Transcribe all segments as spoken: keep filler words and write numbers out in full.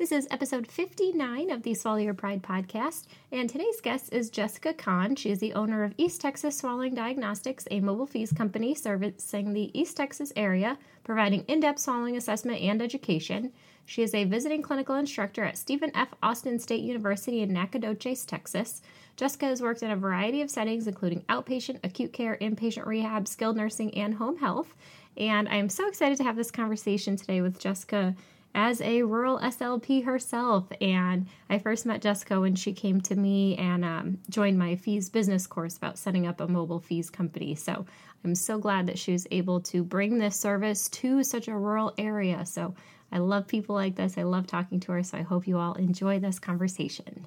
This is episode fifty-nine of the Swallow Your Pride podcast, and today's guest is Jessica Kahn. She is the owner of East Texas Swallowing Diagnostics, a mobile fees company servicing the East Texas area, providing in-depth swallowing assessment and education. She is a visiting clinical instructor at Stephen F. Austin State University in Nacogdoches, Texas. Jessica has worked in a variety of settings, including outpatient, acute care, inpatient rehab, skilled nursing, and home health. And I am so excited to have this conversation today with Jessica as a rural S L P herself. And I first met Jessica when she came to me and um, joined my fees business course about setting up a mobile fees company. So I'm so glad that she was able to bring this service to such a rural area. So I love people like this. I love talking to her. So I hope you all enjoy this conversation.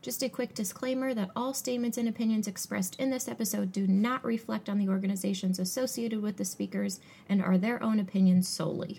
Just a quick disclaimer that all statements and opinions expressed in this episode do not reflect on the organizations associated with the speakers and are their own opinions solely.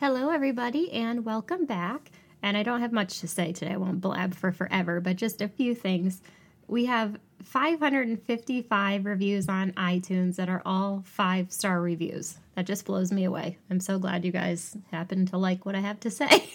Hello, everybody, and welcome back. And I don't have much to say today. I won't blab for forever, but just a few things. We have five hundred fifty-five reviews on iTunes that are all five-star reviews. That just blows me away. I'm so glad you guys happen to like what I have to say.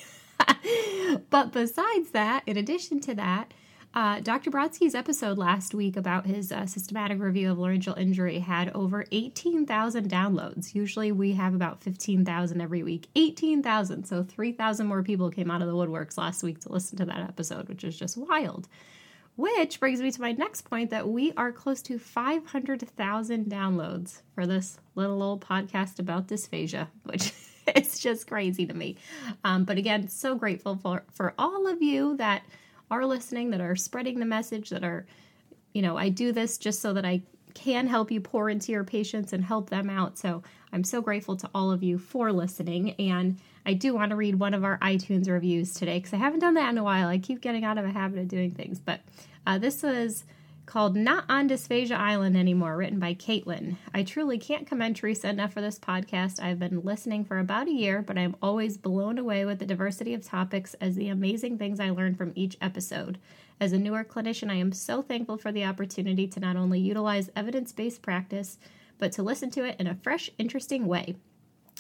But besides that, in addition to that, Uh, Doctor Brodsky's episode last week about his uh, systematic review of laryngeal injury had over eighteen thousand downloads. Usually we have about fifteen thousand every week. eighteen thousand, so three thousand more people came out of the woodworks last week to listen to that episode, which is just wild. Which brings me to my next point that we are close to five hundred thousand downloads for this little old podcast about dysphagia, which it's just crazy to me. Um, but again, so grateful for, for all of you that are listening, that are spreading the message, that are, you know, I do this just so that I can help you pour into your patients and help them out. So I'm so grateful to all of you for listening. And I do want to read one of our iTunes reviews today because I haven't done that in a while. I keep getting out of a habit of doing things. But uh, this was called Not on Dysphagia Island Anymore, written by Caitlin. I truly can't commend Teresa enough for this podcast. I've been listening for about a year, but I'm always blown away with the diversity of topics as the amazing things I learn from each episode. As a newer clinician, I am so thankful for the opportunity to not only utilize evidence-based practice, but to listen to it in a fresh, interesting way.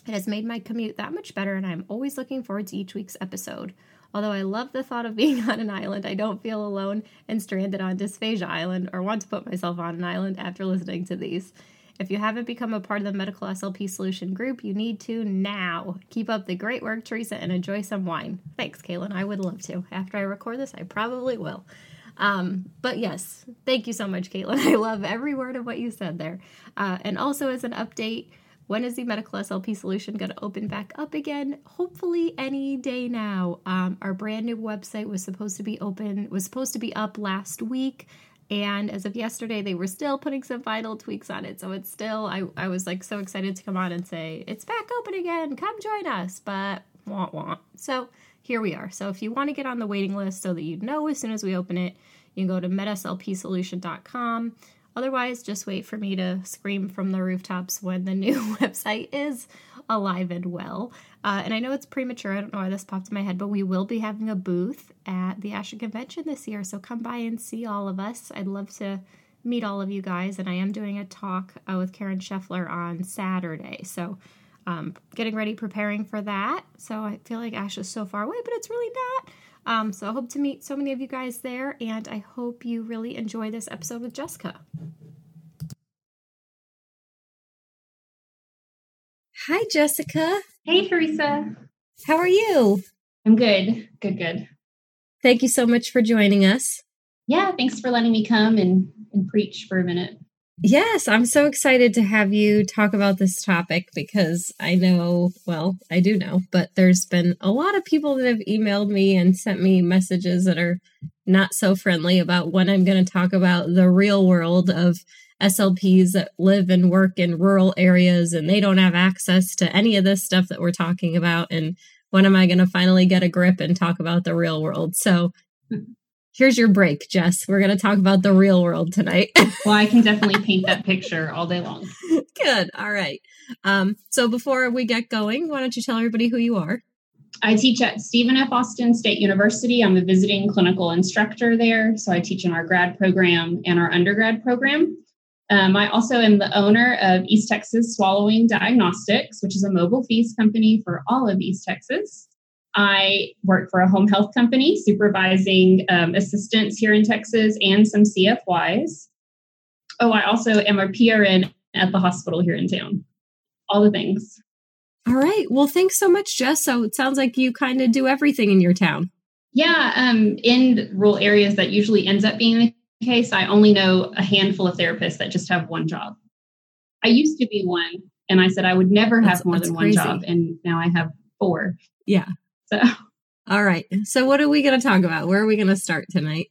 It has made my commute that much better, and I'm always looking forward to each week's episode. Although I love the thought of being on an island, I don't feel alone and stranded on Dysphagia Island or want to put myself on an island after listening to these. If you haven't become a part of the Medical S L P Solution group, you need to now. Keep up the great work, Teresa, and enjoy some wine. Thanks, Caitlin. I would love to. After I record this, I probably will. Um, but yes, thank you so much, Caitlin. I love every word of what you said there. Uh, and also as an update, when is the Medical S L P Solution going to open back up again? Hopefully any day now. Um, our brand new website was supposed to be open, was supposed to be up last week. And as of yesterday, they were still putting some final tweaks on it. So it's still, I, I was like so excited to come on and say, it's back open again. Come join us. But wah, wah. So here we are. So if you want to get on the waiting list so that you know as soon as we open it, you can go to Med S L P Solution dot com. Otherwise, just wait for me to scream from the rooftops when the new website is alive and well. Uh, and I know it's premature. I don't know why this popped in my head, but we will be having a booth at the Asha convention this year. So come by and see all of us. I'd love to meet all of you guys. And I am doing a talk uh, with Karen Scheffler on Saturday. So um, getting ready, preparing for that. So I feel like Asha's so far away, but it's really not. Um, so I hope to meet so many of you guys there, and I hope you really enjoy this episode with Jessica. Hi, Jessica. Hey, Teresa. How are you? I'm good. Good, good. Thank you so much for joining us. Yeah, thanks for letting me come and, and preach for a minute. Yes, I'm so excited to have you talk about this topic because I know, well, I do know, but there's been a lot of people that have emailed me and sent me messages that are not so friendly about when I'm going to talk about the real world of S L Ps that live and work in rural areas, and they don't have access to any of this stuff that we're talking about. And when am I going to finally get a grip and talk about the real world? So here's your break, Jess. We're going to talk about the real world tonight. Well, I can definitely paint that picture all day long. Good. All right. Um, so before we get going, why don't you tell everybody who you are? I teach at Stephen F. Austin State University. I'm a visiting clinical instructor there. So I teach in our grad program and our undergrad program. Um, I also am the owner of East Texas Swallowing Diagnostics, which is a mobile fees company for all of East Texas. I work for a home health company, supervising um, assistants here in Texas and some C F Ys. Oh, I also am a P R N at the hospital here in town. All the things. All right. Well, thanks so much, Jess. So it sounds like you kind of do everything in your town. Yeah. Um, in rural areas, that usually ends up being the case. I only know a handful of therapists that just have one job. I used to be one, and I said I would never have that's, more that's than crazy. One job, and now I have four. Yeah. So. All right. So what are we going to talk about? Where are we going to start tonight?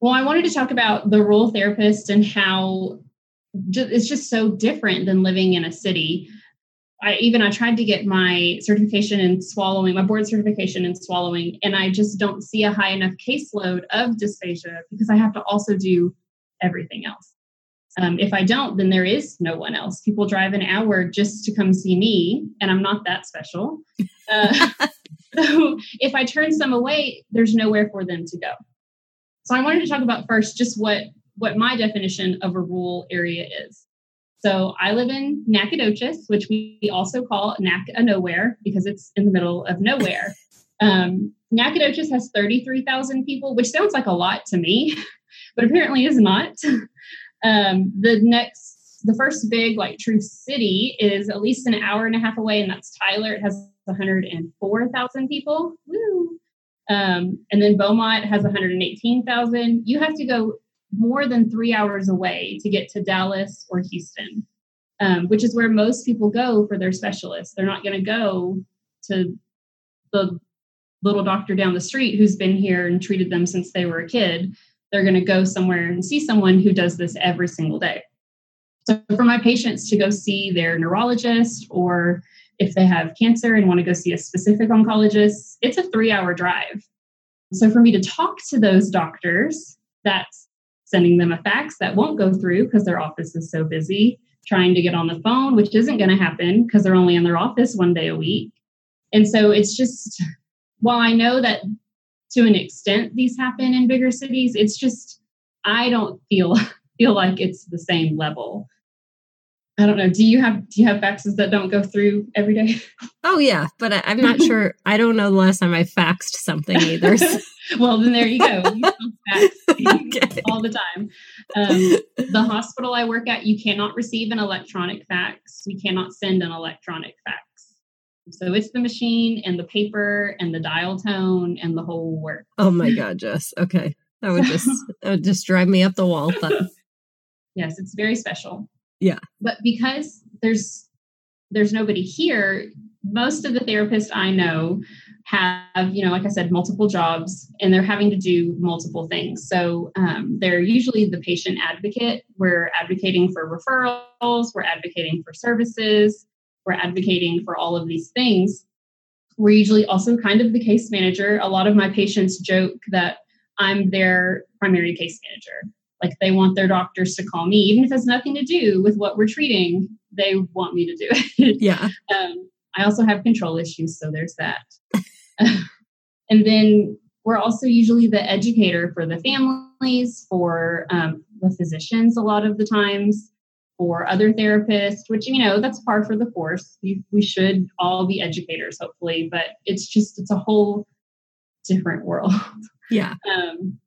Well, I wanted to talk about the rural therapist and how it's just so different than living in a city. I even, I tried to get my certification in swallowing, my board certification in swallowing, and I just don't see a high enough caseload of dysphagia because I have to also do everything else. Um, if I don't, then there is no one else. People drive an hour just to come see me, and I'm not that special. Uh, so if I turn some away, there's nowhere for them to go. So I wanted to talk about first just what, what my definition of a rural area is. So I live in Nacogdoches, which we also call Nac a Nowhere because it's in the middle of nowhere. Um, Nacogdoches has thirty-three thousand people, which sounds like a lot to me, but apparently is not. Um, the next, the first big like true city is at least an hour and a half away, and that's Tyler. It has one hundred four thousand people. Woo! Um, and then Beaumont has one hundred eighteen thousand. You have to go more than three hours away to get to Dallas or Houston, um, which is where most people go for their specialists. They're not going to go to the little doctor down the street who's been here and treated them since they were a kid. They're going to go somewhere and see someone who does this every single day. So for my patients to go see their neurologist, or if they have cancer and want to go see a specific oncologist, it's a three-hour drive. So for me to talk to those doctors, that's sending them a fax that won't go through because their office is so busy, trying to get on the phone, which isn't going to happen because they're only in their office one day a week. And so it's just, while I know that to an extent these happen in bigger cities, it's just, I don't feel feel like it's the same level. I don't know. Do you have do you have faxes that don't go through every day? Oh, yeah. But I, I'm not sure. I don't know the last time I faxed something either. So. Well, then there you go. You fax okay. all the time. Um, the hospital I work at, you cannot receive an electronic fax. We cannot send an electronic fax. So it's the machine and the paper and the dial tone and the whole work. Oh, my God, Jess. Okay. That would just that would just drive me up the wall. But. Yes, it's very special. Yeah. But because there's there's nobody here, most of the therapists I know have, you know, like I said, multiple jobs, and they're having to do multiple things. So um, they're usually the patient advocate. We're advocating for referrals. We're advocating for services. We're advocating for all of these things. We're usually also kind of the case manager. A lot of my patients joke that I'm their primary case manager. Like they want their doctors to call me, even if it has nothing to do with what we're treating, they want me to do it. Yeah. Um, I also have control issues, so there's that. uh, and then we're also usually the educator for the families, for um, the physicians a lot of the times, for other therapists, which, you know, that's par for the course. We, we should all be educators, hopefully, but it's just, it's a whole different world. Yeah. Um,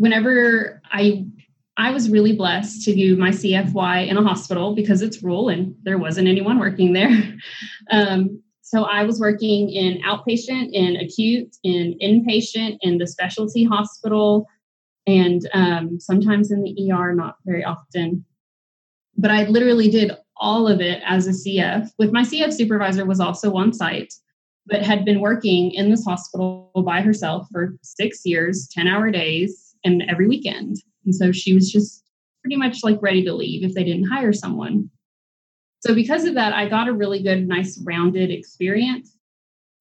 Whenever I I was really blessed to do my C F Y in a hospital because it's rural and there wasn't anyone working there. Um, so I was working in outpatient, in acute, in inpatient, in the specialty hospital, and um, sometimes in the E R, not very often. But I literally did all of it as a C F. With my C F supervisor was also on site, but had been working in this hospital by herself for six years, ten-hour days, and every weekend. And so she was just pretty much like ready to leave if they didn't hire someone. So because of that, I got a really good, nice, rounded experience.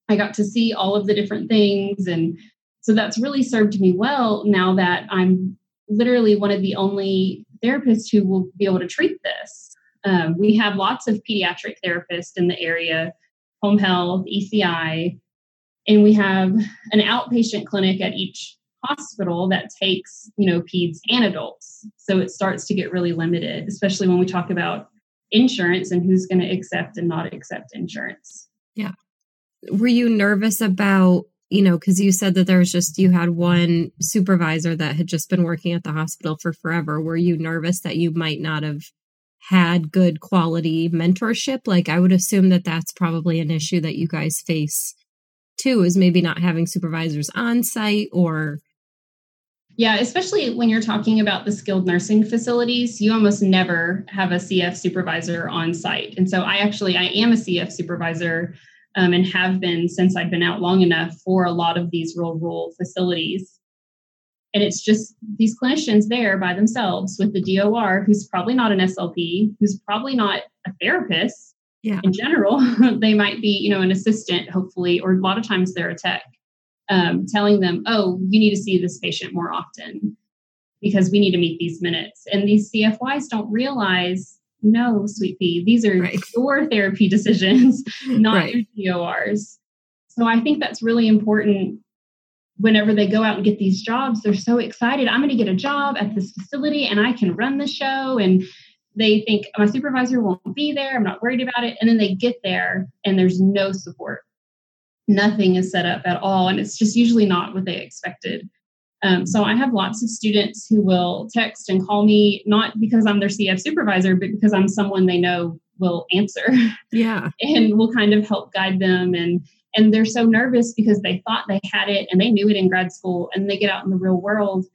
I got to see all of the different things. And so that's really served me well now that I'm literally one of the only therapists who will be able to treat this. Um, we have lots of pediatric therapists in the area, home health, E C I, and we have an outpatient clinic at each hospital that takes, you know, peds and adults. So it starts to get really limited, especially when we talk about insurance and who's going to accept and not accept insurance. Yeah. Were you nervous about, you know, because you said that there was just, you had one supervisor that had just been working at the hospital for forever. Were you nervous that you might not have had good quality mentorship? Like, I would assume that that's probably an issue that you guys face too, is maybe not having supervisors on site or... Yeah, especially when you're talking about the skilled nursing facilities, you almost never have a C F supervisor on site. And so I actually, I am a C F supervisor um, and have been since I've been out long enough for a lot of these rural, rural facilities. And it's just these clinicians there by themselves with the D O R, who's probably not an S L P, who's probably not a therapist yeah. in general. They might be, you know, an assistant, hopefully, or a lot of times they're a tech. Um, telling them, oh, you need to see this patient more often because we need to meet these minutes. And these C F Ys don't realize, no, sweet pea, these are right. your therapy decisions, not right. your D O Rs. So I think that's really important. Whenever they go out and get these jobs, they're so excited. I'm going to get a job at this facility and I can run the show. And they think my supervisor won't be there. I'm not worried about it. And then they get there and there's no support. Nothing is set up at all. And it's just usually not what they expected. Um, so I have lots of students who will text and call me, not because I'm their C F supervisor, but because I'm someone they know will answer. Yeah. And will kind of help guide them. And, and they're so nervous because they thought they had it and they knew it in grad school, and they get out in the real world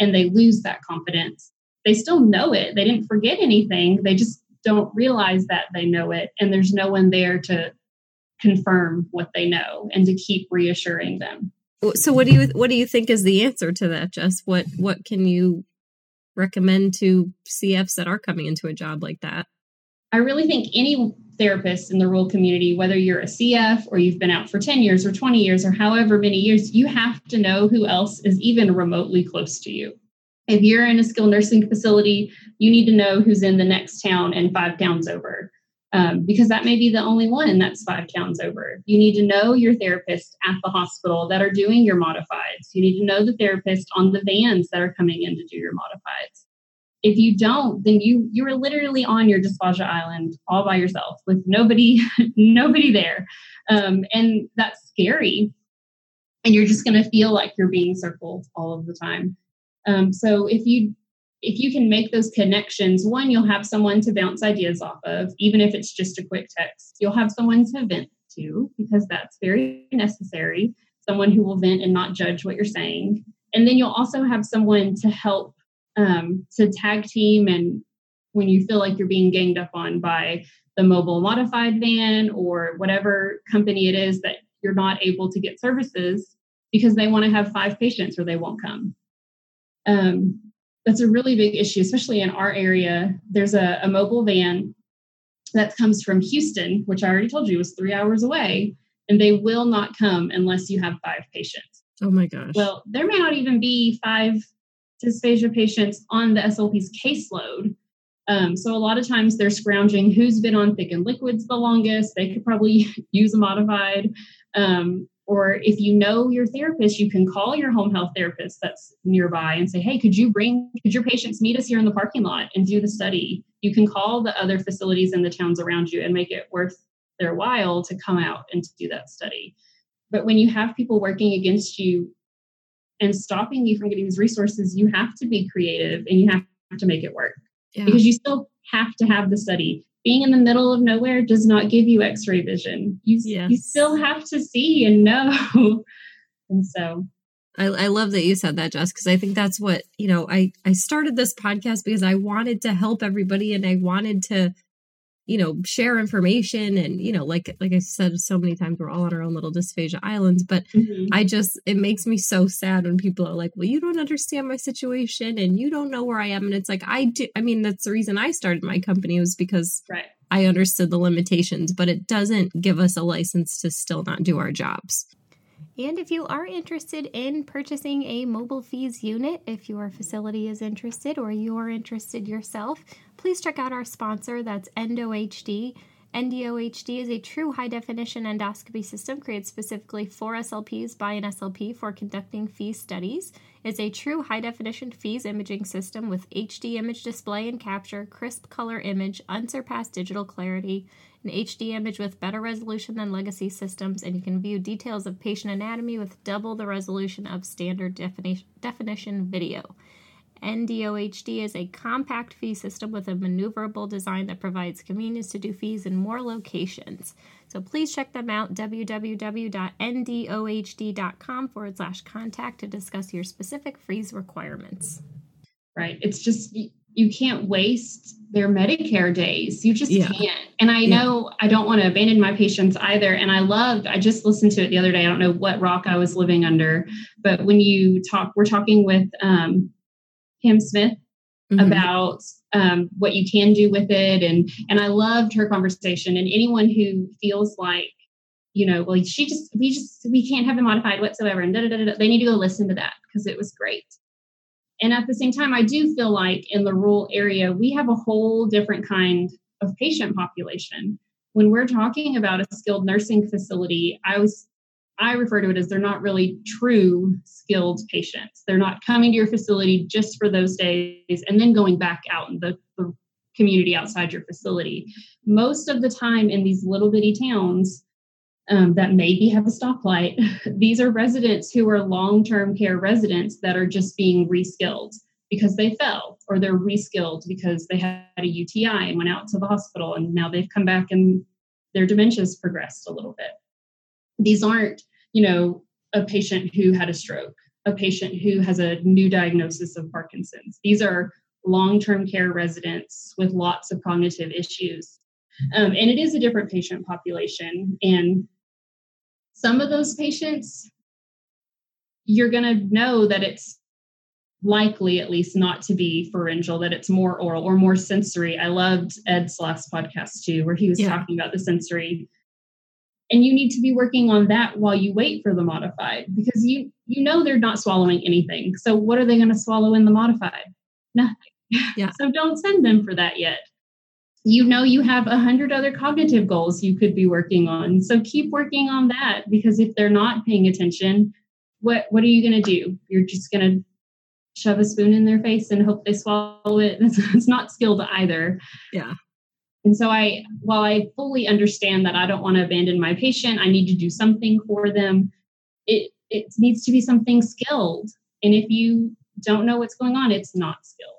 and they lose that confidence. They still know it. They didn't forget anything. They just don't realize that they know it. And there's no one there to confirm what they know and to keep reassuring them. So what do you what do you think is the answer to that, Jess? What what can you recommend to C Fs that are coming into a job like that? I really think any therapist in the rural community, whether you're a C F or you've been out for ten years or twenty years or however many years, you have to know who else is even remotely close to you. If you're in a skilled nursing facility, you need to know who's in the next town and five towns over. Um, because that may be the only one that's five towns over. You need to know your therapist at the hospital that are doing your modifieds. You need to know the therapist on the vans that are coming in to do your modifieds. If you don't, then you you are literally on your dysphagia island all by yourself with nobody, nobody there. Um, and that's scary. And you're just going to feel like you're being circled all of the time. Um, so if you If you can make those connections, one, you'll have someone to bounce ideas off of, even if it's just a quick text. You'll have someone to vent to, because that's very necessary, someone who will vent and not judge what you're saying. And then you'll also have someone to help um, to tag team, and when you feel like you're being ganged up on by the mobile modified van or whatever company it is that you're not able to get services because they want to have five patients or they won't come. Um, That's a really big issue, especially in our area. There's a, a mobile van that comes from Houston, which I already told you was three hours away, and they will not come unless you have five patients. Oh my gosh. Well, there may not even be five dysphagia patients on the S L P's caseload. Um, so a lot of times they're scrounging who's been on thick and liquids the longest. They could probably use a modified. Um, Or if you know your therapist, you can call your home health therapist that's nearby and say, hey, could you bring, could your patients meet us here in the parking lot and do the study? You can call the other facilities in the towns around you and make it worth their while to come out and to do that study. But when you have people working against you and stopping you from getting these resources, you have to be creative and you have to make it work. Yeah. Because you still have to have the study. Being in the middle of nowhere does not give you x-ray vision. You, yes. you still have to see and know. And so I, I love that you said that, Jess, because I think that's what, you know, I, I started this podcast because I wanted to help everybody and I wanted to, you know, share information. And, you know, like, like I said, so many times we're all on our own little dysphagia islands, but mm-hmm. I just, it makes me so sad when people are like, well, you don't understand my situation and you don't know where I am. And it's like, I do. I mean, that's the reason I started my company was because right. I understood the limitations, but it doesn't give us a license to still not do our jobs. And if you are interested in purchasing a mobile fees unit, if your facility is interested or you're interested yourself, please check out our sponsor, that's EndoHD. EndoHD is a true high-definition endoscopy system created specifically for S L Ps by an S L P for conducting fee studies. It's a true high-definition fees imaging system with H D image display and capture, crisp color image, unsurpassed digital clarity, an H D image with better resolution than legacy systems, and you can view details of patient anatomy with double the resolution of standard defini- definition video. EndoHD is a compact fee system with a maneuverable design that provides convenience to do fees in more locations. So please check them out, www.endohd.com forward slash contact to discuss your specific fees requirements. Right. It's just, you can't waste their Medicare days. You just yeah. can't. And I know yeah. I don't want to abandon my patients either. And I loved, I just listened to it the other day. I don't know what rock I was living under, but when you talk, we're talking with, um, Pam Smith mm-hmm. about um, what you can do with it. And, and I loved her conversation, and anyone who feels like, you know, well, she just, we just, we can't have it modified whatsoever. And da, da, da, da, they need to go listen to that because it was great. And at the same time, I do feel like in the rural area, we have a whole different kind of patient population. When we're talking about a skilled nursing facility, I was I refer to it as they're not really true skilled patients. They're not coming to your facility just for those days and then going back out in the, the community outside your facility. Most of the time in these little bitty towns um, that maybe have a stoplight, these are residents who are long-term care residents that are just being reskilled because they fell, or they're reskilled because they had a U T I and went out to the hospital and now they've come back and their dementia's progressed a little bit. These aren't, you know, a patient who had a stroke, a patient who has a new diagnosis of Parkinson's. These are long-term care residents with lots of cognitive issues. Um, and it is a different patient population. And some of those patients, you're going to know that it's likely at least not to be pharyngeal, that it's more oral or more sensory. I loved Ed's last podcast too, where he was yeah. talking about the sensory. And you need to be working on that while you wait for the modified, because you you know they're not swallowing anything. So what are they going to swallow in the modified? Nothing. Yeah. So don't send them for that yet. You know you have a hundred other cognitive goals you could be working on. So keep working on that, because if they're not paying attention, what what are you going to do? You're just going to shove a spoon in their face and hope they swallow it. It's not skilled either. Yeah. And so I, while I fully understand that I don't want to abandon my patient, I need to do something for them. It it needs to be something skilled. And if you don't know what's going on, it's not skilled.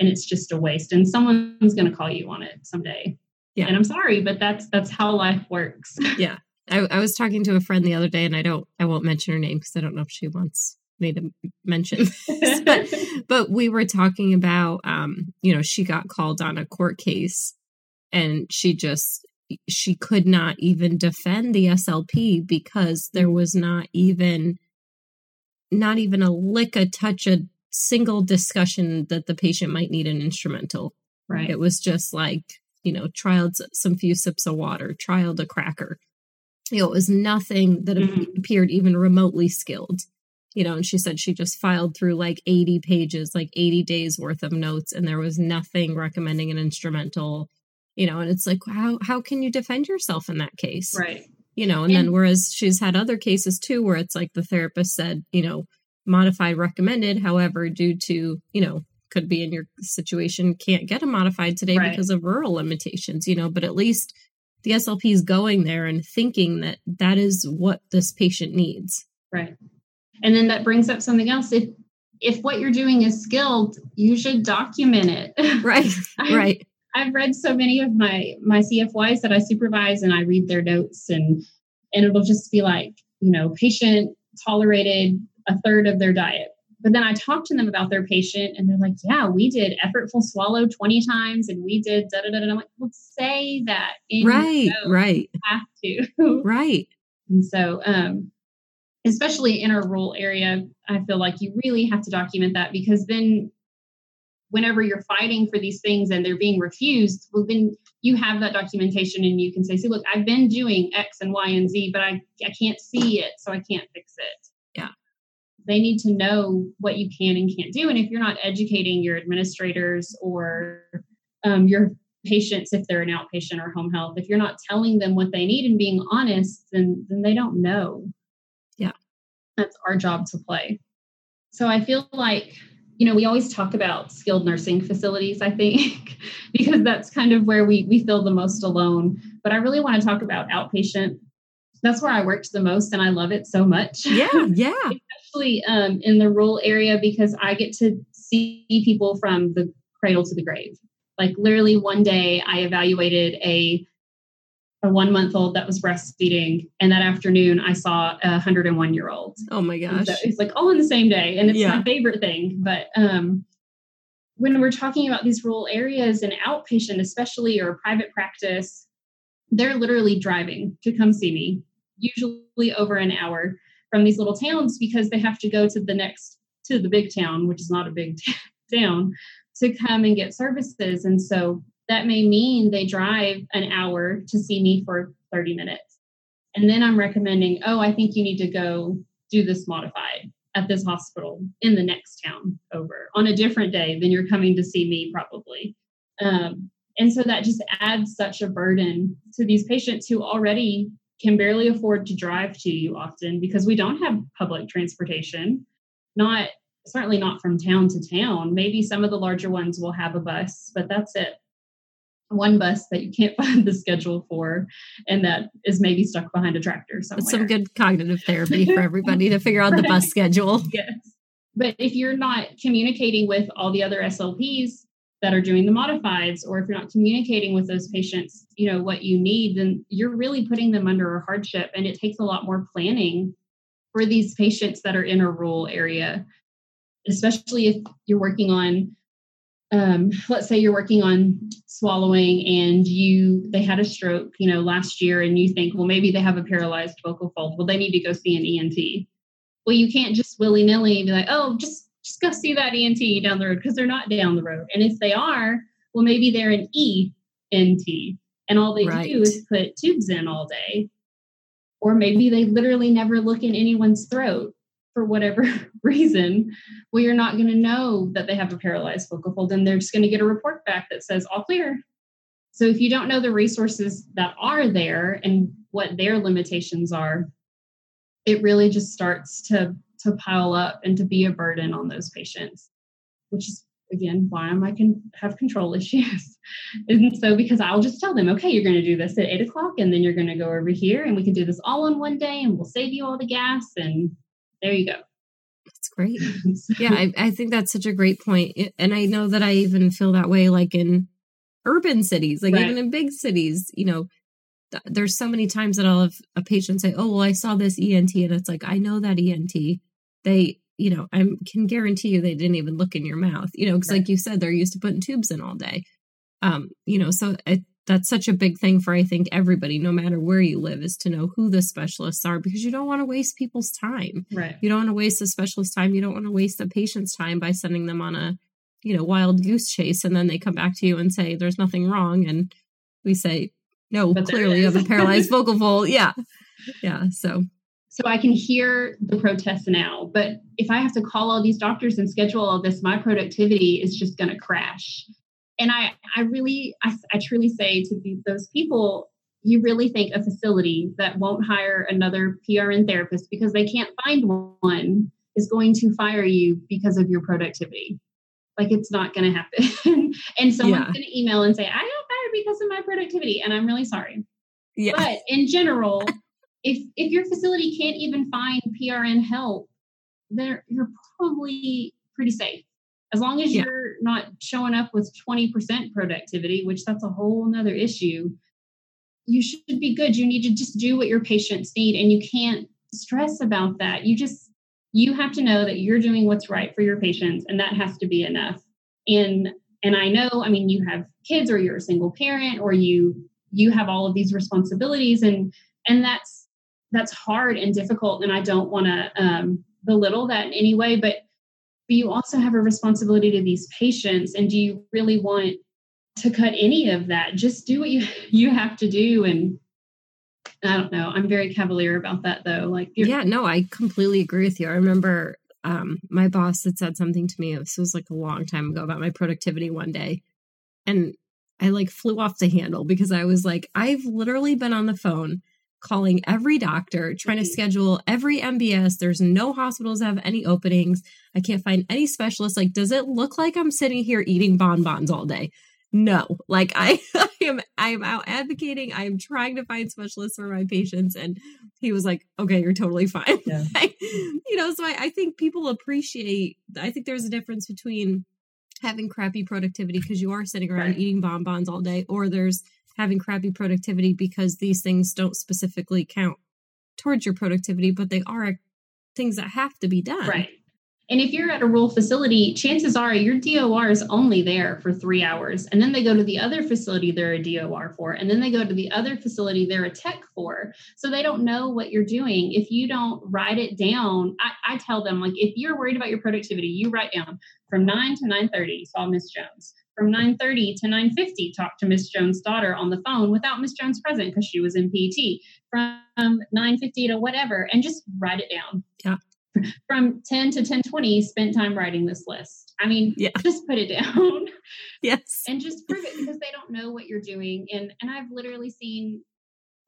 And it's just a waste. And someone's going to call you on it someday. Yeah. And I'm sorry, but that's, that's how life works. Yeah. I, I was talking to a friend the other day, and I don't, I won't mention her name because I don't know if she wants me to mention this, but, but we were talking about, um, you know, she got called on a court case. And she just, she could not even defend the S L P because there was not even, not even a lick, a touch, a single discussion that the patient might need an instrumental. Right. It was just like, you know, trialed some few sips of water, trialed a cracker. You know, it was nothing that mm-hmm. appeared even remotely skilled. You know, and she said she just filed through like eighty pages, like eighty days worth of notes, and there was nothing recommending an instrumental. You know, and it's like, how how can you defend yourself in that case? Right. You know, and, and then whereas she's had other cases too, where it's like the therapist said, you know, modified recommended. However, due to, you know, could be in your situation, can't get a modified today right. because of rural limitations, you know, but at least the S L P is going there and thinking that that is what this patient needs. Right. And then that brings up something else. If, if what you're doing is skilled, you should document it. Right. I, right. I've read so many of my, my C F Ys that I supervise, and I read their notes, and, and it'll just be like, you know, patient tolerated a third of their diet. But then I talked to them about their patient and they're like, yeah, we did effortful swallow twenty times and we did da da da. And I'm like, well, say that. In right, right. You have to. Right. And so, um, especially in a rural area, I feel like you really have to document that, because then whenever you're fighting for these things and they're being refused, well, then you have that documentation and you can say, see, look, I've been doing X and Y and Z, but I, I can't see it, so I can't fix it. Yeah. They need to know what you can and can't do. And if you're not educating your administrators or um, your patients, if they're an outpatient or home health, if you're not telling them what they need and being honest, then, then they don't know. Yeah. That's our job to play. So I feel like, you know, we always talk about skilled nursing facilities, I think, because that's kind of where we, we feel the most alone. But I really want to talk about outpatient. That's where I worked the most and I love it so much. Yeah, yeah. Especially um, in the rural area, because I get to see people from the cradle to the grave. Like literally one day I evaluated a a one-month-old that was breastfeeding. And that afternoon I saw a one hundred one-year-old. Oh my gosh. So it's like all in the same day. And it's yeah. my favorite thing. But um, when we're talking about these rural areas and outpatient, especially, or private practice, they're literally driving to come see me, usually over an hour from these little towns, because they have to go to the next, to the big town, which is not a big t- town, to come and get services. And so that may mean they drive an hour to see me for thirty minutes. And then I'm recommending, oh, I think you need to go do this modified at this hospital in the next town over on a different day than you're coming to see me probably. Um, And so that just adds such a burden to these patients who already can barely afford to drive to you often, because we don't have public transportation, not certainly not from town to town. Maybe some of the larger ones will have a bus, but that's it. One bus that you can't find the schedule for, and that is maybe stuck behind a tractor somewhere. It's some good cognitive therapy for everybody to figure out right. the bus schedule. Yes. But if you're not communicating with all the other S L Ps that are doing the modifieds, or if you're not communicating with those patients, you know, what you need, then you're really putting them under a hardship. And it takes a lot more planning for these patients that are in a rural area, especially if you're working on, um, let's say you're working on swallowing and you, they had a stroke, you know, last year, and you think, well, maybe they have a paralyzed vocal fold. Well, they need to go see an E N T. Well, you can't just willy nilly be like, oh, just Just go see that E N T down the road, because they're not down the road. And if they are, well, maybe they're an E N T and all they right. do is put tubes in all day. Or maybe they literally never look in anyone's throat for whatever reason. Well, you're not going to know that they have a paralyzed vocal fold, and they're just going to get a report back that says all clear. So if you don't know the resources that are there and what their limitations are, it really just starts to to pile up and to be a burden on those patients, which is, again, why I'm, I can have control issues. And so, because I'll just tell them, okay, you're going to do this at eight o'clock and then you're going to go over here and we can do this all in one day and we'll save you all the gas. And there you go. That's great. so, yeah. I, I think that's such a great point. And I know that I even feel that way, like in urban cities, like right. even in big cities, you know, th- there's so many times that I'll have a patient say, oh, well, I saw this E N T, and it's like, I know that E N T. They, you know, I can guarantee you they didn't even look in your mouth, you know, because right. like you said, they're used to putting tubes in all day. Um, you know, so I, that's such a big thing for, I think, everybody, no matter where you live, is to know who the specialists are, because you don't want to waste people's time. Right. You don't want to waste the specialist's time. You don't want to waste the patient's time by sending them on a, you know, wild goose chase. And then they come back to you and say, there's nothing wrong. And we say, no, but clearly you have a paralyzed vocal fold. Yeah. Yeah. So. So I can hear the protests now, but if I have to call all these doctors and schedule all this, my productivity is just going to crash. And I, I really, I, I truly say to these, those people, you really think a facility that won't hire another P R N therapist because they can't find one is going to fire you because of your productivity. Like, it's not going to happen. And someone's yeah. going to email and say, I got fired because of my productivity. And I'm really sorry. Yeah. But in general, If if your facility can't even find P R N help, there you're probably pretty safe. As long as yeah. you're not showing up with twenty percent productivity, which that's a whole nother issue, you should be good. You need to just do what your patients need, and you can't stress about that. You just you have to know that you're doing what's right for your patients, and that has to be enough. And and I know, I mean, you have kids, or you're a single parent, or you you have all of these responsibilities, and and that's that's hard and difficult. And I don't want to um, belittle that in any way, but but you also have a responsibility to these patients. And do you really want to cut any of that? Just do what you you have to do. And I don't know. I'm very cavalier about that, though. Like, yeah, no, I completely agree with you. I remember um, my boss had said something to me. This was like a long time ago about my productivity one day, and I like flew off the handle because I was like, I've literally been on the phone calling every doctor, trying to schedule every M B S. There's no hospitals that have any openings. I can't find any specialists. Like, does it look like I'm sitting here eating bonbons all day? No, like I, I am, I am out advocating. I am trying to find specialists for my patients. And he was like, okay, you're totally fine. Yeah. I, you know, so I, I think people appreciate, I think there's a difference between having crappy productivity because you are sitting around right. eating bonbons all day, or there's having crappy productivity because these things don't specifically count towards your productivity, but they are things that have to be done. Right. And if you're at a rural facility, chances are your D O R is only there for three hours. And then they go to the other facility they're a D O R for. And then they go to the other facility they're a tech for. So they don't know what you're doing. If you don't write it down, I, I tell them, like, if you're worried about your productivity, you write down from nine to nine thirty, saw Miss Jones. From nine thirty to nine fifty, talked to Miss Jones' daughter on the phone without Miss Jones present because she was in P E T. From nine fifty to whatever, and just write it down. Yeah. From ten to ten twenty, spent time writing this list. I mean, yeah. just put it down. Yes. And just prove it, because they don't know what you're doing. And and I've literally seen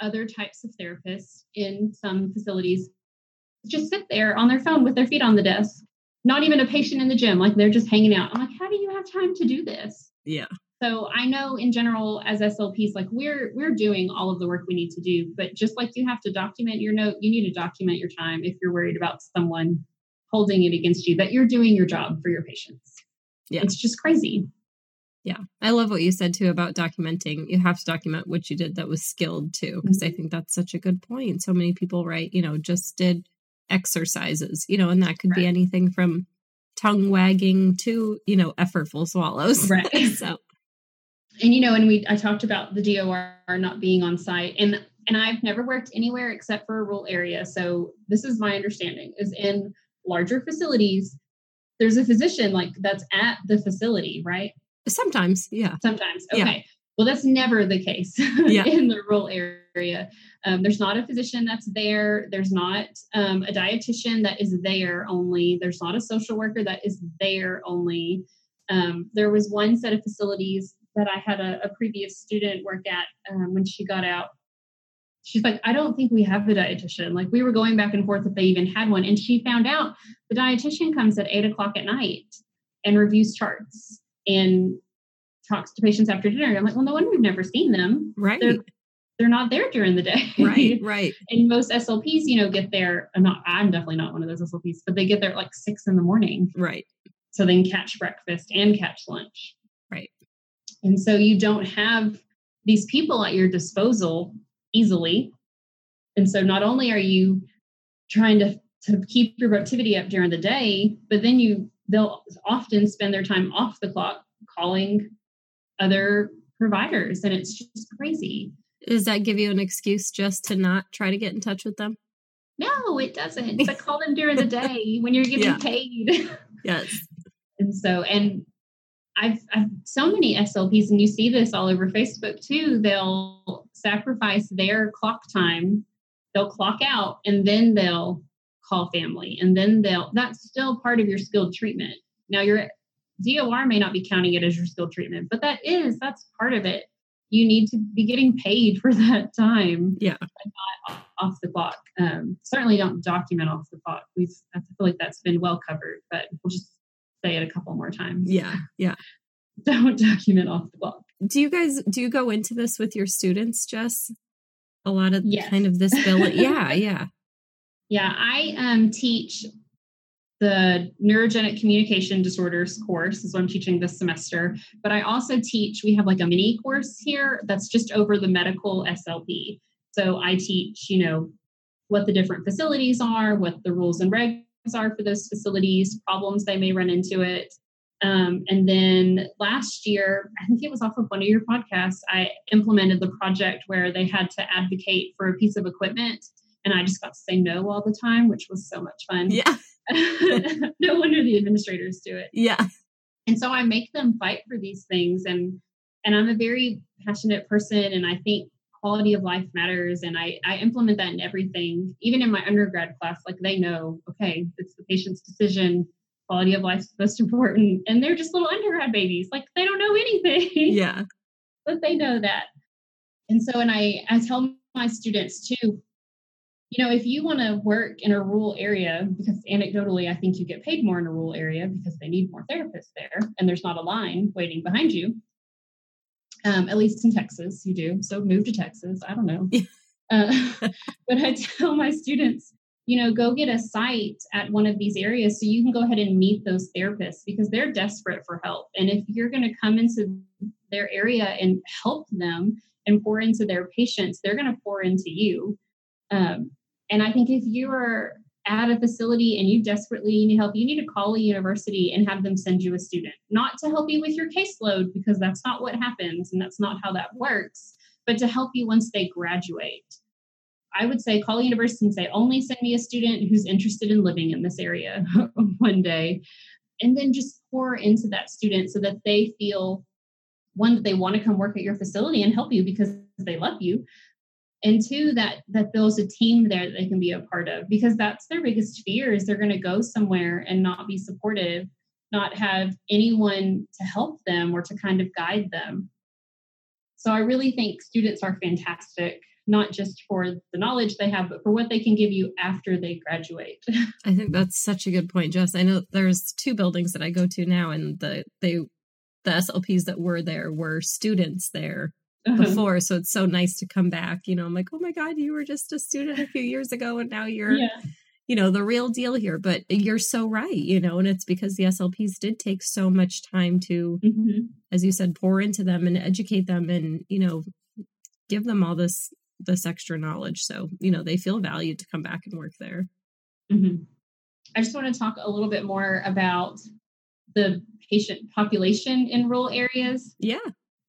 other types of therapists in some facilities just sit there on their phone with their feet on the desk, not even a patient in the gym. Like, they're just hanging out. I'm like, how do you have time to do this? Yeah. So I know in general as S L Ps, like we're, we're doing all of the work we need to do, but just like you have to document your note, you need to document your time if you're worried about someone holding it against you, that you're doing your job for your patients. Yeah. It's just crazy. Yeah. I love what you said too about documenting. You have to document what you did that was skilled too, because mm-hmm. I think that's such a good point. So many people write, you know, just did exercises, you know, and that could right. be anything from tongue wagging to, you know, effortful swallows. Right. So. And, you know, and we, I talked about the D O R not being on site, and, and I've never worked anywhere except for a rural area. So this is my understanding, is in larger facilities, there's a physician like that's at the facility, right? Sometimes. Yeah. Sometimes. Okay. Yeah. Well, that's never the case yeah. in the rural area. Um, there's not a physician that's there. There's not um, a dietitian that is there only. There's not a social worker that is there only. Um, there was one set of facilities that I had a, a previous student work at um, when she got out. She's like, I don't think we have a dietitian. Like, we were going back and forth if they even had one. And she found out the dietitian comes at eight o'clock at night and reviews charts and talks to patients after dinner. I'm like, well, no wonder we've never seen them. Right. They're, they're not there during the day. Right. Right. And most S L Ps, you know, get there. I'm not, I'm definitely not one of those S L Ps, but they get there at like six in the morning. Right. So they can catch breakfast and catch lunch. Right. And so you don't have these people at your disposal easily. And so not only are you trying to, to keep your productivity up during the day, but then you they'll often spend their time off the clock calling other providers. And it's just crazy. Does that give you an excuse just to not try to get in touch with them? No, it doesn't. But call them during the day when you're getting yeah. paid. Yes. And so, and I've, I've so many S L Ps, and you see this all over Facebook too. They'll sacrifice their clock time. They'll clock out, and then they'll call family, and then they'll, that's still part of your skilled treatment. Now your D O R may not be counting it as your skilled treatment, but that is, that's part of it. You need to be getting paid for that time. Yeah. Not off the clock. Um, certainly don't document off the clock. We've, I feel like that's been well covered, but we'll just say it a couple more times. Yeah. Yeah. Don't document off the clock. Do you guys, do you go into this with your students, Jess? A lot of yes. kind of this bill. Yeah. Yeah. Yeah. I um, teach the neurogenic communication disorders course is what I'm teaching this semester. But I also teach, we have like a mini course here that's just over the medical S L P. So I teach, you know, what the different facilities are, what the rules and regs are for those facilities, problems they may run into it. Um, and then last year, I think it was off of one of your podcasts, I implemented the project where they had to advocate for a piece of equipment, and I just got to say no all the time, which was so much fun. Yeah. No wonder the administrators do it. Yeah. And so I make them fight for these things. And, and I'm a very passionate person, and I think quality of life matters. And I, I implement that in everything, even in my undergrad class. Like, they know, okay, it's the patient's decision. Quality of life is most important. And they're just little undergrad babies. Like, they don't know anything. Yeah. But they know that. And so, and I, I tell my students too, you know, if you want to work in a rural area, because anecdotally, I think you get paid more in a rural area because they need more therapists there. And there's not a line waiting behind you. Um, at least in Texas, you do. So move to Texas. I don't know. uh, but I tell my students, you know, go get a site at one of these areas so you can go ahead and meet those therapists, because they're desperate for help. And if you're going to come into their area and help them and pour into their patients, they're going to pour into you. Um, and I think if you are at a facility and you desperately need help, you need to call a university and have them send you a student, not to help you with your caseload, because that's not what happens and that's not how that works, but to help you once they graduate. I would say call a university and say, only send me a student who's interested in living in this area one day. And then just pour into that student so that they feel, one, that they want to come work at your facility and help you because they love you. And two, that, that there's a team there that they can be a part of, because that's their biggest fear, is they're going to go somewhere and not be supportive, not have anyone to help them or to kind of guide them. So I really think students are fantastic, not just for the knowledge they have, but for what they can give you after they graduate. I think that's such a good point, Jess. I know there's two buildings that I go to now, and the they the S L Ps that were there were students there uh-huh. before. So it's so nice to come back. You know, I'm like, oh my God, you were just a student a few years ago, and now you're, yeah. you know, the real deal here. But you're so right, you know, and it's because the S L Ps did take so much time to, mm-hmm. as you said, pour into them and educate them and, you know, give them all this this extra knowledge. So, you know, they feel valued to come back and work there. Mm-hmm. I just want to talk a little bit more about the patient population in rural areas. Yeah.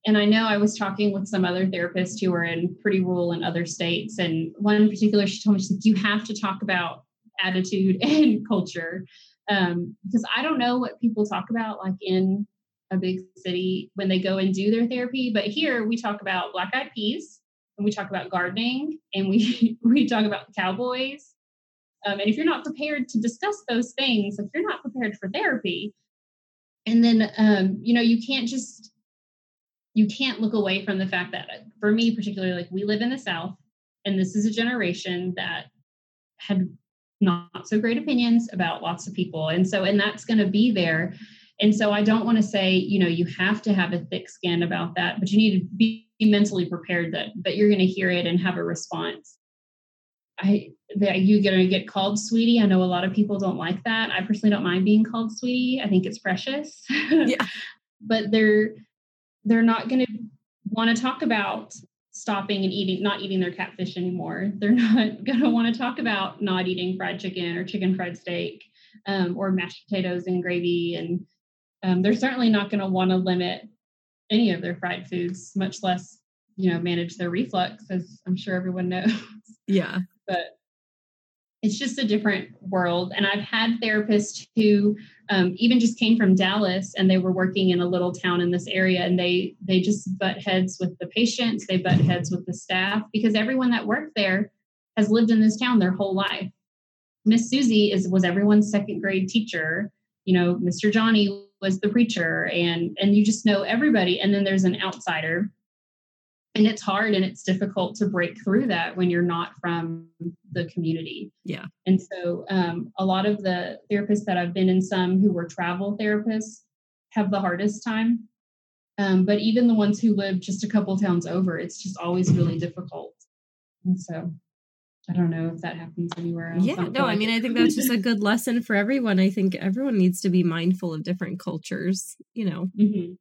And I know I was talking with some other therapists who are in pretty rural and other states. And one in particular, she told me, she said, you have to talk about attitude and culture. Um, because I don't know what people talk about, like in a big city when they go and do their therapy, but here we talk about black-eyed peas. And we talk about gardening, and we, we talk about cowboys. Um, and if you're not prepared to discuss those things, if you're not prepared for therapy, and then, um, you know, you can't just, you can't look away from the fact that, for me particularly, like, we live in the South, and this is a generation that had not so great opinions about lots of people. And so, and that's going to be there. And so I don't want to say, you know, you have to have a thick skin about that, but you need to be mentally prepared that, that you're going to hear it and have a response. I, that you're going to get called sweetie. I know a lot of people don't like that. I personally don't mind being called sweetie. I think it's precious, yeah. But they're, they're not going to want to talk about stopping and eating, not eating their catfish anymore. They're not going to want to talk about not eating fried chicken or chicken fried steak, um, or mashed potatoes and gravy. And, Um, they're certainly not going to want to limit any of their fried foods, much less, you know, manage their reflux, as I'm sure everyone knows. Yeah. But it's just a different world. And I've had therapists who um, even just came from Dallas, and they were working in a little town in this area, and they they just butt heads with the patients. They butt heads with the staff, because everyone that worked there has lived in this town their whole life. Miss Susie is was everyone's second grade teacher. You know, Mister Johnny was the preacher, and, and you just know everybody. And then there's an outsider, and it's hard and it's difficult to break through that when you're not from the community. Yeah. And so, um, a lot of the therapists that I've been in, some who were travel therapists, have the hardest time. Um, but even the ones who live just a couple towns over, it's just always really difficult. And so I don't know if that happens anywhere else. Yeah, no, like I mean, I think that's just a good lesson for everyone. I think everyone needs to be mindful of different cultures, you know. Mm-hmm.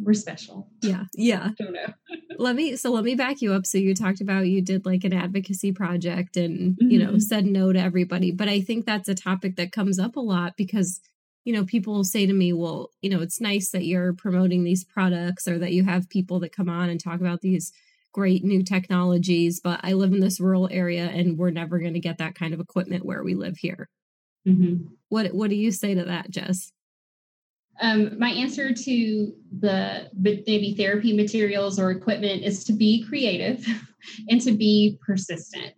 we're special. Yeah. Yeah. Don't know. Let me, so let me back you up. So you talked about, you did like an advocacy project and, mm-hmm. you know, said no to everybody, but I think that's a topic that comes up a lot because, you know, people say to me, well, you know, it's nice that you're promoting these products or that you have people that come on and talk about these great new technologies, but I live in this rural area and we're never going to get that kind of equipment where we live here. Mm-hmm. What, what do you say to that, Jess? Um, my answer to the maybe therapy materials or equipment is to be creative and to be persistent.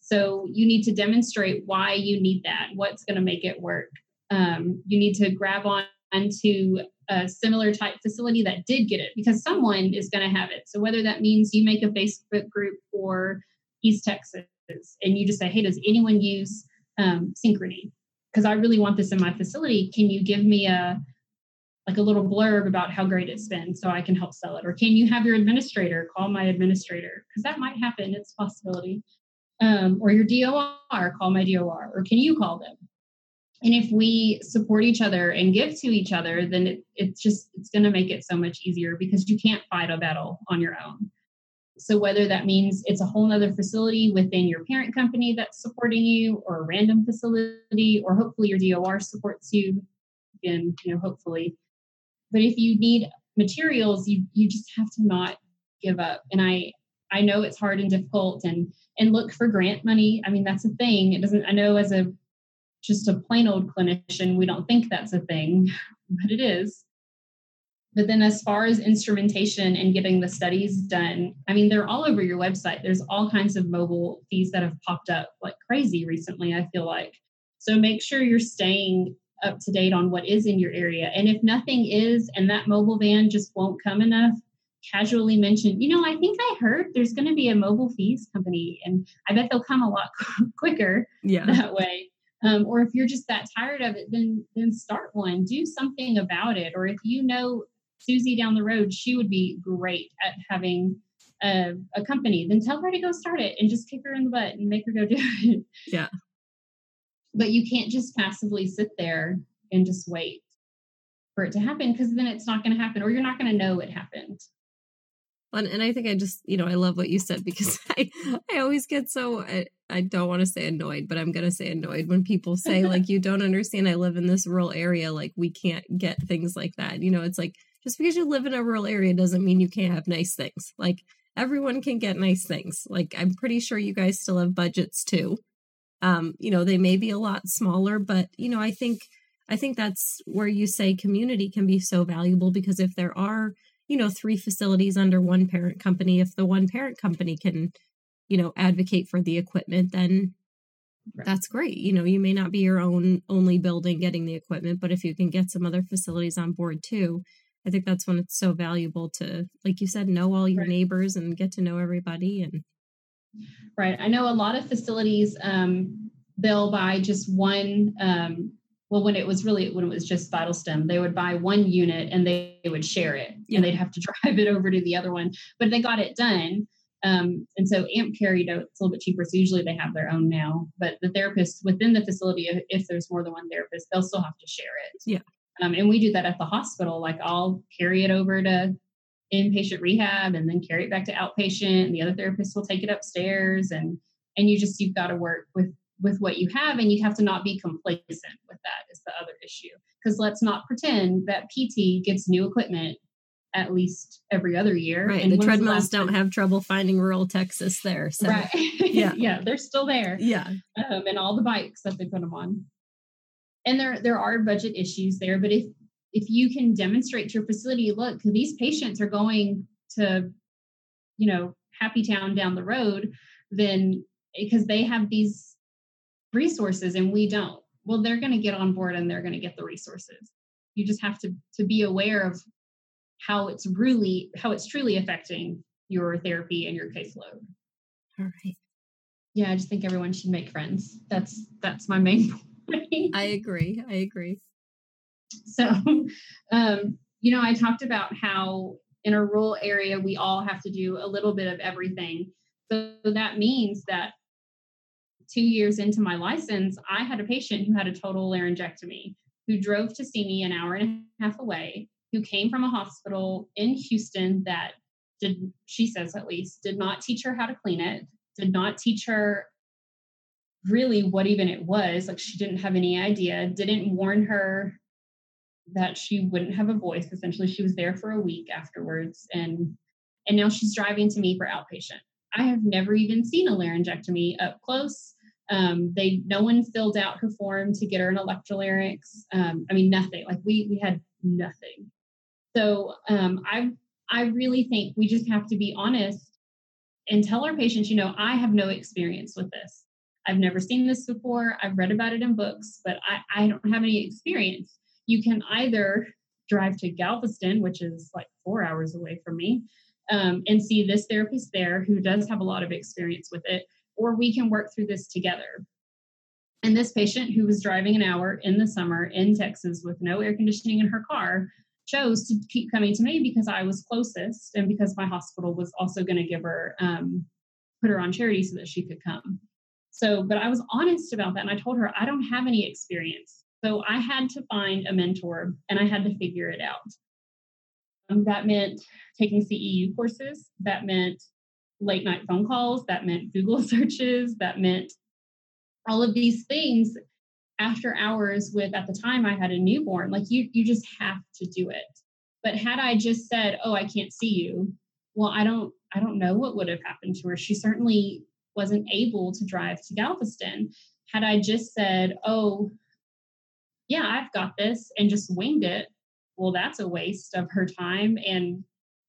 So you need to demonstrate why you need that, what's going to make it work. Um, you need to grab on to a similar type facility that did get it because someone is going to have it. So whether that means you make a Facebook group for East Texas and you just say, hey, does anyone use um, Synchrony? Because I really want this in my facility. Can you give me a like a little blurb about how great it's been so I can help sell it? Or can you have your administrator call my administrator? Because that might happen. It's a possibility. Um, or your D O R, call my D O R. Or can you call them? And if we support each other and give to each other, then it, it's just, it's going to make it so much easier because you can't fight a battle on your own. So whether that means it's a whole nother facility within your parent company that's supporting you or a random facility, or hopefully your D O R supports you again, you know, hopefully. But if you need materials, you you just have to not give up. And I, I know it's hard and difficult, and and look for grant money. I mean, that's a thing. It doesn't, I know as a just a plain old clinician, we don't think that's a thing, but it is. But then as far as instrumentation and getting the studies done, I mean, they're all over your website. There's all kinds of mobile fees that have popped up like crazy recently, I feel like. So make sure you're staying up to date on what is in your area. And if nothing is, and that mobile van just won't come enough, casually mention, you know, I think I heard there's going to be a mobile fees company and I bet they'll come a lot quicker yeah. that way. Um, or if you're just that tired of it, then, then start one, do something about it. Or if you know Susie down the road, she would be great at having a, a company, then tell her to go start it and just kick her in the butt and make her go do it. Yeah. But you can't just passively sit there and just wait for it to happen, because then it's not going to happen, or you're not going to know it happened. And, and I think I just, you know, I love what you said, because I, I always get so, I, I don't want to say annoyed, but I'm going to say annoyed when people say like, you don't understand, I live in this rural area. Like we can't get things like that. You know, it's like, just because you live in a rural area doesn't mean you can't have nice things. Like everyone can get nice things. Like I'm pretty sure you guys still have budgets too. Um, you know, they may be a lot smaller, but, you know, I think, I think that's where you say community can be so valuable, because if there are, you know, three facilities under one parent company, if the one parent company can, you know, advocate for the equipment, then right. that's great. You know, you may not be your own only building getting the equipment, but if you can get some other facilities on board too, I think that's when it's so valuable to, like you said, know all your right. neighbors and get to know everybody. And right. I know a lot of facilities, um, they'll buy just one, um, well, when it was really, when it was just VitalStem, they would buy one unit and they would share it yeah. and they'd have to drive it over to the other one, but they got it done. Um, and so amp care, you know, it's a little bit cheaper. So usually they have their own now, but the therapists within the facility, if, if there's more than one therapist, they'll still have to share it. Yeah. Um, and we do that at the hospital. Like I'll carry it over to inpatient rehab and then carry it back to outpatient, and the other therapist will take it upstairs, and and you just you've got to work with with what you have, and you have to not be complacent with that is the other issue, because let's not pretend that P T gets new equipment at least every other year. Right, and the treadmills don't time? have trouble finding rural Texas there. So. Right, yeah, yeah, they're still there. Yeah, um, and all the bikes that they put them on, and there there are budget issues there, but if If you can demonstrate to your facility, look, these patients are going to, you know, Happy Town down the road, then because they have these resources and we don't, well, they're going to get on board and they're going to get the resources. You just have to, to be aware of how it's really, how it's truly affecting your therapy and your caseload. All right. Yeah. I just think everyone should make friends. That's, that's my main point. I agree. I agree. So, um, you know, I talked about how in a rural area, we all have to do a little bit of everything. So that means that two years into my license, I had a patient who had a total laryngectomy, who drove to see me an hour and a half away, who came from a hospital in Houston that did, she says at least, did not teach her how to clean it, did not teach her really what even it was. Like, she didn't have any idea, didn't warn her that she wouldn't have a voice. Essentially, she was there for a week afterwards, and and now she's driving to me for outpatient. I have never even seen a laryngectomy up close. Um, they, no one filled out her form to get her an electrolarynx. Um, I mean, nothing. Like, we, we had nothing. So, um, I, I really think we just have to be honest and tell our patients, you know, I have no experience with this. I've never seen this before. I've read about it in books, but I, I don't have any experience. You can either drive to Galveston, which is like four hours away from me, um, and see this therapist there who does have a lot of experience with it, or we can work through this together. And this patient, who was driving an hour in the summer in Texas with no air conditioning in her car, chose to keep coming to me because I was closest, and because my hospital was also going to give her, um, put her on charity so that she could come. So, but I was honest about that. And I told her, I don't have any experience. So I had to find a mentor, and I had to figure it out. Um, that meant taking C E U courses. That meant late night phone calls. That meant Google searches. That meant all of these things after hours with, at the time I had a newborn. Like, you, you just have to do it. But had I just said, oh, I can't see you, well, I don't, I don't know what would have happened to her. She certainly wasn't able to drive to Galveston. Had I just said, oh, yeah, I've got this, and just winged it, well, that's a waste of her time and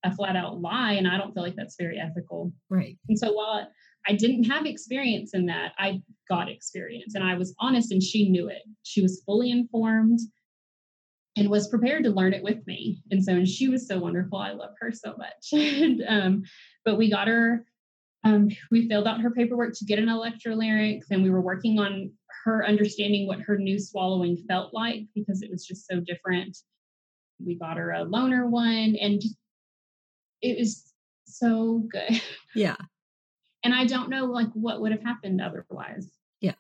a flat out lie. And I don't feel like that's very ethical. Right. And so while I didn't have experience in that, I got experience, and I was honest, and she knew it. She was fully informed and was prepared to learn it with me. And so, and she was so wonderful. I love her so much. and, um, but we got her, um, we filled out her paperwork to get an electrolarynx, and we were working on her understanding what her new swallowing felt like, because it was just so different. We got her a loaner one, and just, it was so good. Yeah. And I don't know, like, what would have happened otherwise. Yeah.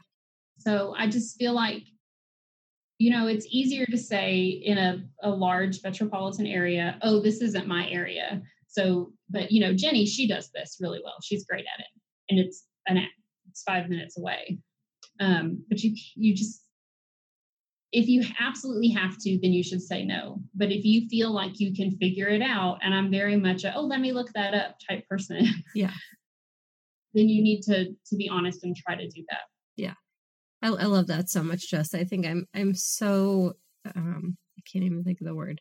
So I just feel like, you know, it's easier to say in a, a large metropolitan area, oh, this isn't my area. So, but, you know, Jenny, she does this really well. She's great at it. And it's an app. It's five minutes away. Um, but you, you just, if you absolutely have to, then you should say no. But if you feel like you can figure it out, and I'm very much a, oh, let me look that up type person. Yeah. Then you need to, to be honest and try to do that. Yeah. I, I love that so much, Jess. I think I'm, I'm so, um, I can't even think of the word,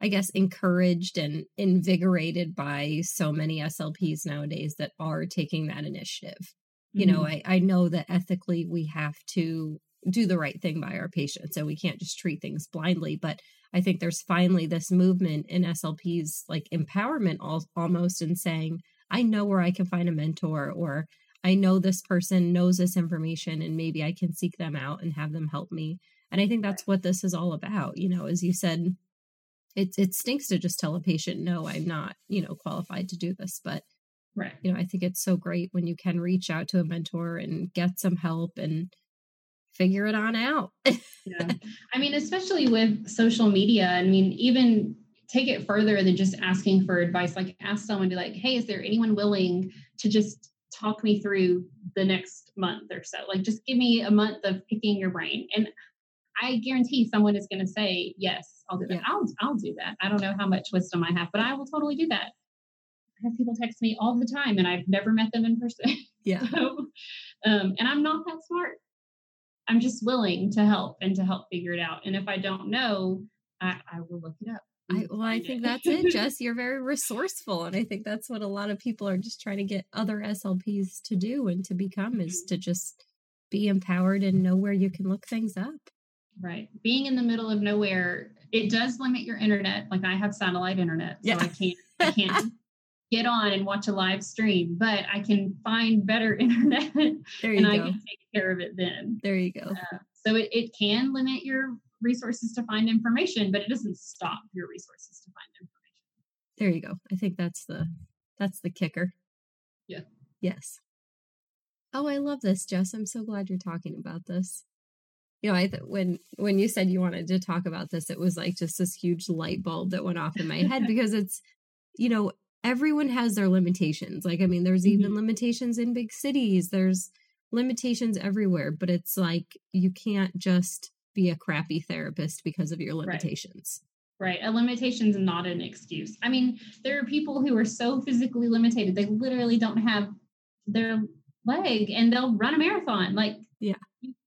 I guess, encouraged and invigorated by so many S L Ps nowadays that are taking that initiative. You know, I, I know that ethically we have to do the right thing by our patients, and we can't just treat things blindly. But I think there's finally this movement in S L Ps, like empowerment al- almost in saying, I know where I can find a mentor, or I know this person knows this information, and maybe I can seek them out and have them help me. And I think that's what this is all about. You know, as you said, it, it stinks to just tell a patient, no, I'm not, you know, qualified to do this, but right. You know, I think it's so great when you can reach out to a mentor and get some help and figure it on out. Yeah. I mean, especially with social media, I mean, even take it further than just asking for advice, like ask someone to like, hey, is there anyone willing to just talk me through the next month or so? Like, just give me a month of picking your brain. And I guarantee someone is going to say, yes, I'll do that. Yeah. I'll, I'll do that. I don't know how much wisdom I have, but I will totally do that. I have people text me all the time, and I've never met them in person. Yeah. So, um, and I'm not that smart. I'm just willing to help and to help figure it out. And if I don't know, I, I will look it up. I, well, I think that's it, Jess. You're very resourceful. And I think that's what a lot of people are just trying to get other S L Ps to do and to become, is to just be empowered and know where you can look things up. Right. Being in the middle of nowhere, it does limit your internet. Like, I have satellite internet, so yeah. I can't, I can't. get on and watch a live stream, but I can find better internet there you and I go. Can take care of it then. There you go. Uh, so it, it can limit your resources to find information, but it doesn't stop your resources to find information. There you go. I think that's the, that's the kicker. Yeah. Yes. Oh, I love this, Jess. I'm so glad you're talking about this. you know, I th- when when you said you wanted to talk about this, it was like just this huge light bulb that went off in my head because it's, you know, everyone has their limitations. Like, I mean, there's mm-hmm. even limitations in big cities. There's limitations everywhere, but it's like you can't just be a crappy therapist because of your limitations. Right. Right. A limitation is not an excuse. I mean, there are people who are so physically limited, they literally don't have their leg and they'll run a marathon. Like, yeah,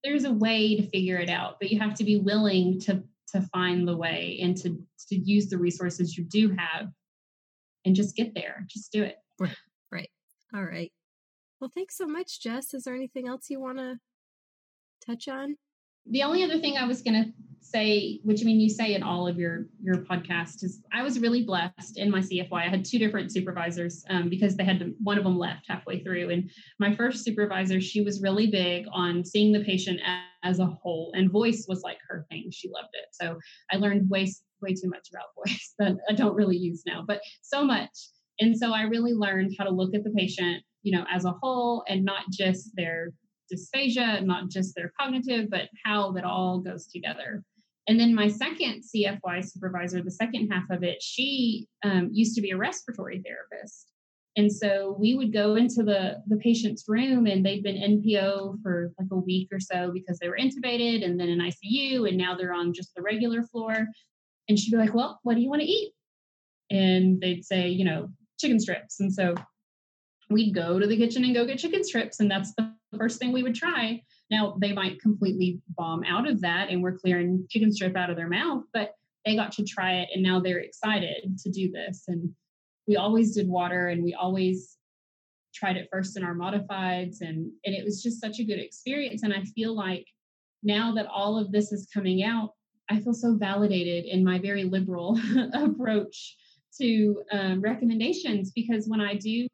there's a way to figure it out, but you have to be willing to, to find the way and to, to use the resources you do have and just get there. Just do it. Right. Right. All right. Well, thanks so much, Jess. Is there anything else you want to touch on? The only other thing I was going to say, which I mean, you say in all of your, your podcast, is I was really blessed in my C F Y. I had two different supervisors um, because they had to, one of them left halfway through. And my first supervisor, she was really big on seeing the patient as a whole, and voice was like her thing. She loved it. So I learned way, way too much about voice that I don't really use now, but so much. And so I really learned how to look at the patient, you know, as a whole, and not just their dysphagia, not just their cognitive, but how that all goes together. And then my second C F Y supervisor, the second half of it, she um, used to be a respiratory therapist. And so we would go into the, the patient's room, and they'd been N P O for like a week or so because they were intubated and then in I C U, and now they're on just the regular floor. And she'd be like, well, what do you want to eat? And they'd say, you know, chicken strips. And so we'd go to the kitchen and go get chicken strips. And that's the first thing we would try. Now, they might completely bomb out of that, and we're clearing chicken strip out of their mouth, but they got to try it, and now they're excited to do this. And we always did water, and we always tried it first in our modifieds, and, and it was just such a good experience. And I feel like now that all of this is coming out, I feel so validated in my very liberal approach to um, recommendations, because when I do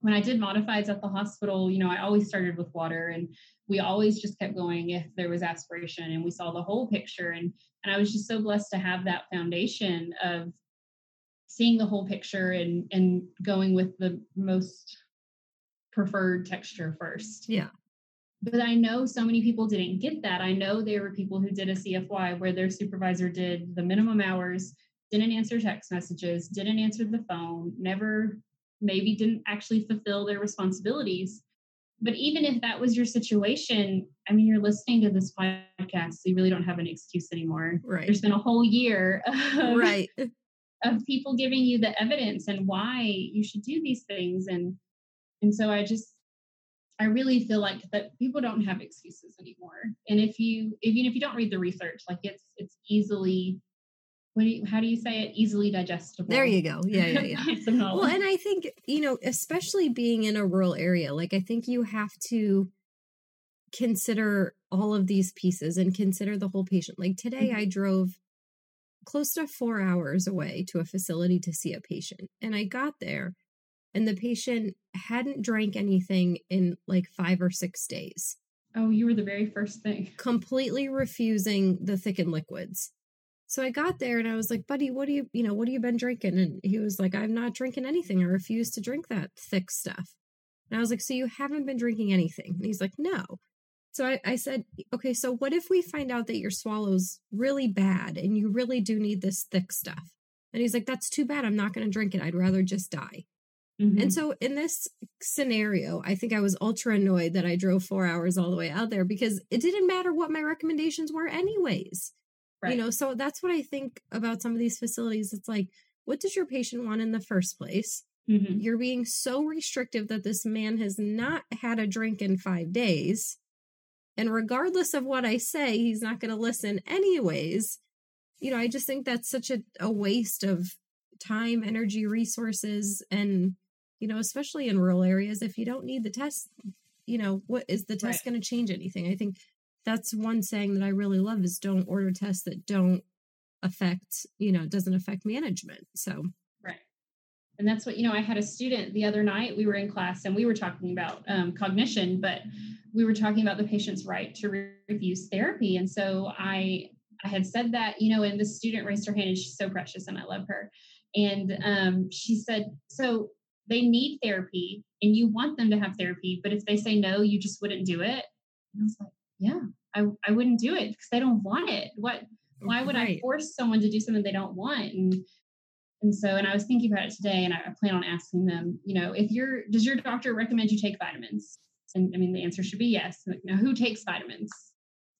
When I did modifieds at the hospital, you know, I always started with water, and we always just kept going if there was aspiration, and we saw the whole picture. And, and I was just so blessed to have that foundation of seeing the whole picture and, and going with the most preferred texture first. Yeah. But I know so many people didn't get that. I know there were people who did a C F Y where their supervisor did the minimum hours, didn't answer text messages, didn't answer the phone, never... maybe didn't actually fulfill their responsibilities. But even if that was your situation, I mean, you're listening to this podcast, so you really don't have an excuse anymore. Right. There's been a whole year of, right. of people giving you the evidence and why you should do these things. And, and so I just, I really feel like that people don't have excuses anymore. And if you, even if you don't read the research, like it's, it's easily What do you, how do you say it? Easily digestible. There you go. Yeah, yeah, yeah. Well, and I think, you know, especially being in a rural area, like I think you have to consider all of these pieces and consider the whole patient. Like today, mm-hmm. I drove close to four hours away to a facility to see a patient, and I got there, and the patient hadn't drank anything in like five or six days. Oh, you were the very first thing. Completely refusing the thickened liquids. So I got there and I was like, buddy, what do you, you know, what have you been drinking? And he was like, I'm not drinking anything. I refuse to drink that thick stuff. And I was like, so you haven't been drinking anything? And he's like, no. So I, I said, okay, so what if we find out that your swallow's really bad and you really do need this thick stuff? And he's like, that's too bad. I'm not going to drink it. I'd rather just die. Mm-hmm. And so in this scenario, I think I was ultra annoyed that I drove four hours all the way out there because it didn't matter what my recommendations were anyways. Right. You know, so that's what I think about some of these facilities. It's like, what does your patient want in the first place? Mm-hmm. You're being so restrictive that this man has not had a drink in five days. And regardless of what I say, he's not going to listen anyways. You know, I just think that's such a, a waste of time, energy, resources. And, you know, especially in rural areas, if you don't need the test, you know, what is the test right. going to change anything? I think that's one saying that I really love is don't order tests that don't affect, you know, doesn't affect management. So. Right. And that's what, you know, I had a student the other night, we were in class and we were talking about um, cognition, but we were talking about the patient's right to re- refuse therapy. And so I, I had said that, you know, and this student raised her hand, and she's so precious and I love her. And um, she said, so they need therapy and you want them to have therapy, but if they say no, you just wouldn't do it. And I was like, yeah, I, I wouldn't do it because I don't want it. What, why would right. I force someone to do something they don't want? And, and so, and I was thinking about it today, and I, I plan on asking them, you know, if you're, does your doctor recommend you take vitamins? And I mean, the answer should be yes. Like, now who takes vitamins?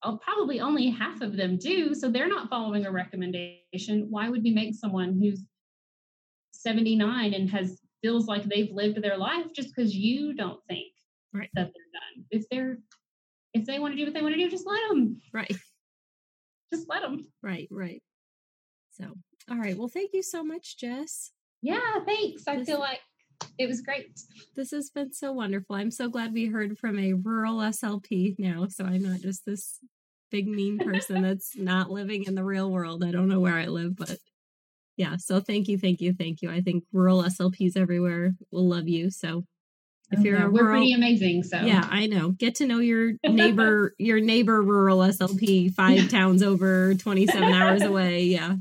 Oh, probably only half of them do. So they're not following a recommendation. Why would we make someone who's seventy-nine and has feels like they've lived their life just because you don't think right. that they're done? If they're, if they want to do what they want to do, just let them. Right. Just let them. Right. Right. So, all right. Well, thank you so much, Jess. Yeah. Thanks. I this, feel like it was great. This has been so wonderful. I'm so glad we heard from a rural S L P now. So I'm not just this big mean person that's not living in the real world. I don't know where I live, but yeah. So thank you. Thank you. Thank you. I think rural S L Ps everywhere will love you. So if okay. you're a rural, we're pretty amazing. So yeah, I know. Get to know your neighbor, your neighbor rural S L P five towns over, twenty-seven hours away. Yeah.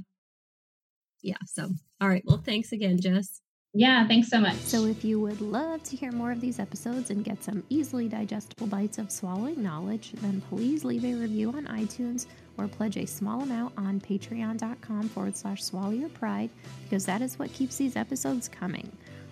Yeah. So, all right. Well, thanks again, Jess. Yeah, thanks so much. So if you would love to hear more of these episodes and get some easily digestible bites of swallowing knowledge, then please leave a review on iTunes or pledge a small amount on patreon.com forward slash swallow your pride, because that is what keeps these episodes coming.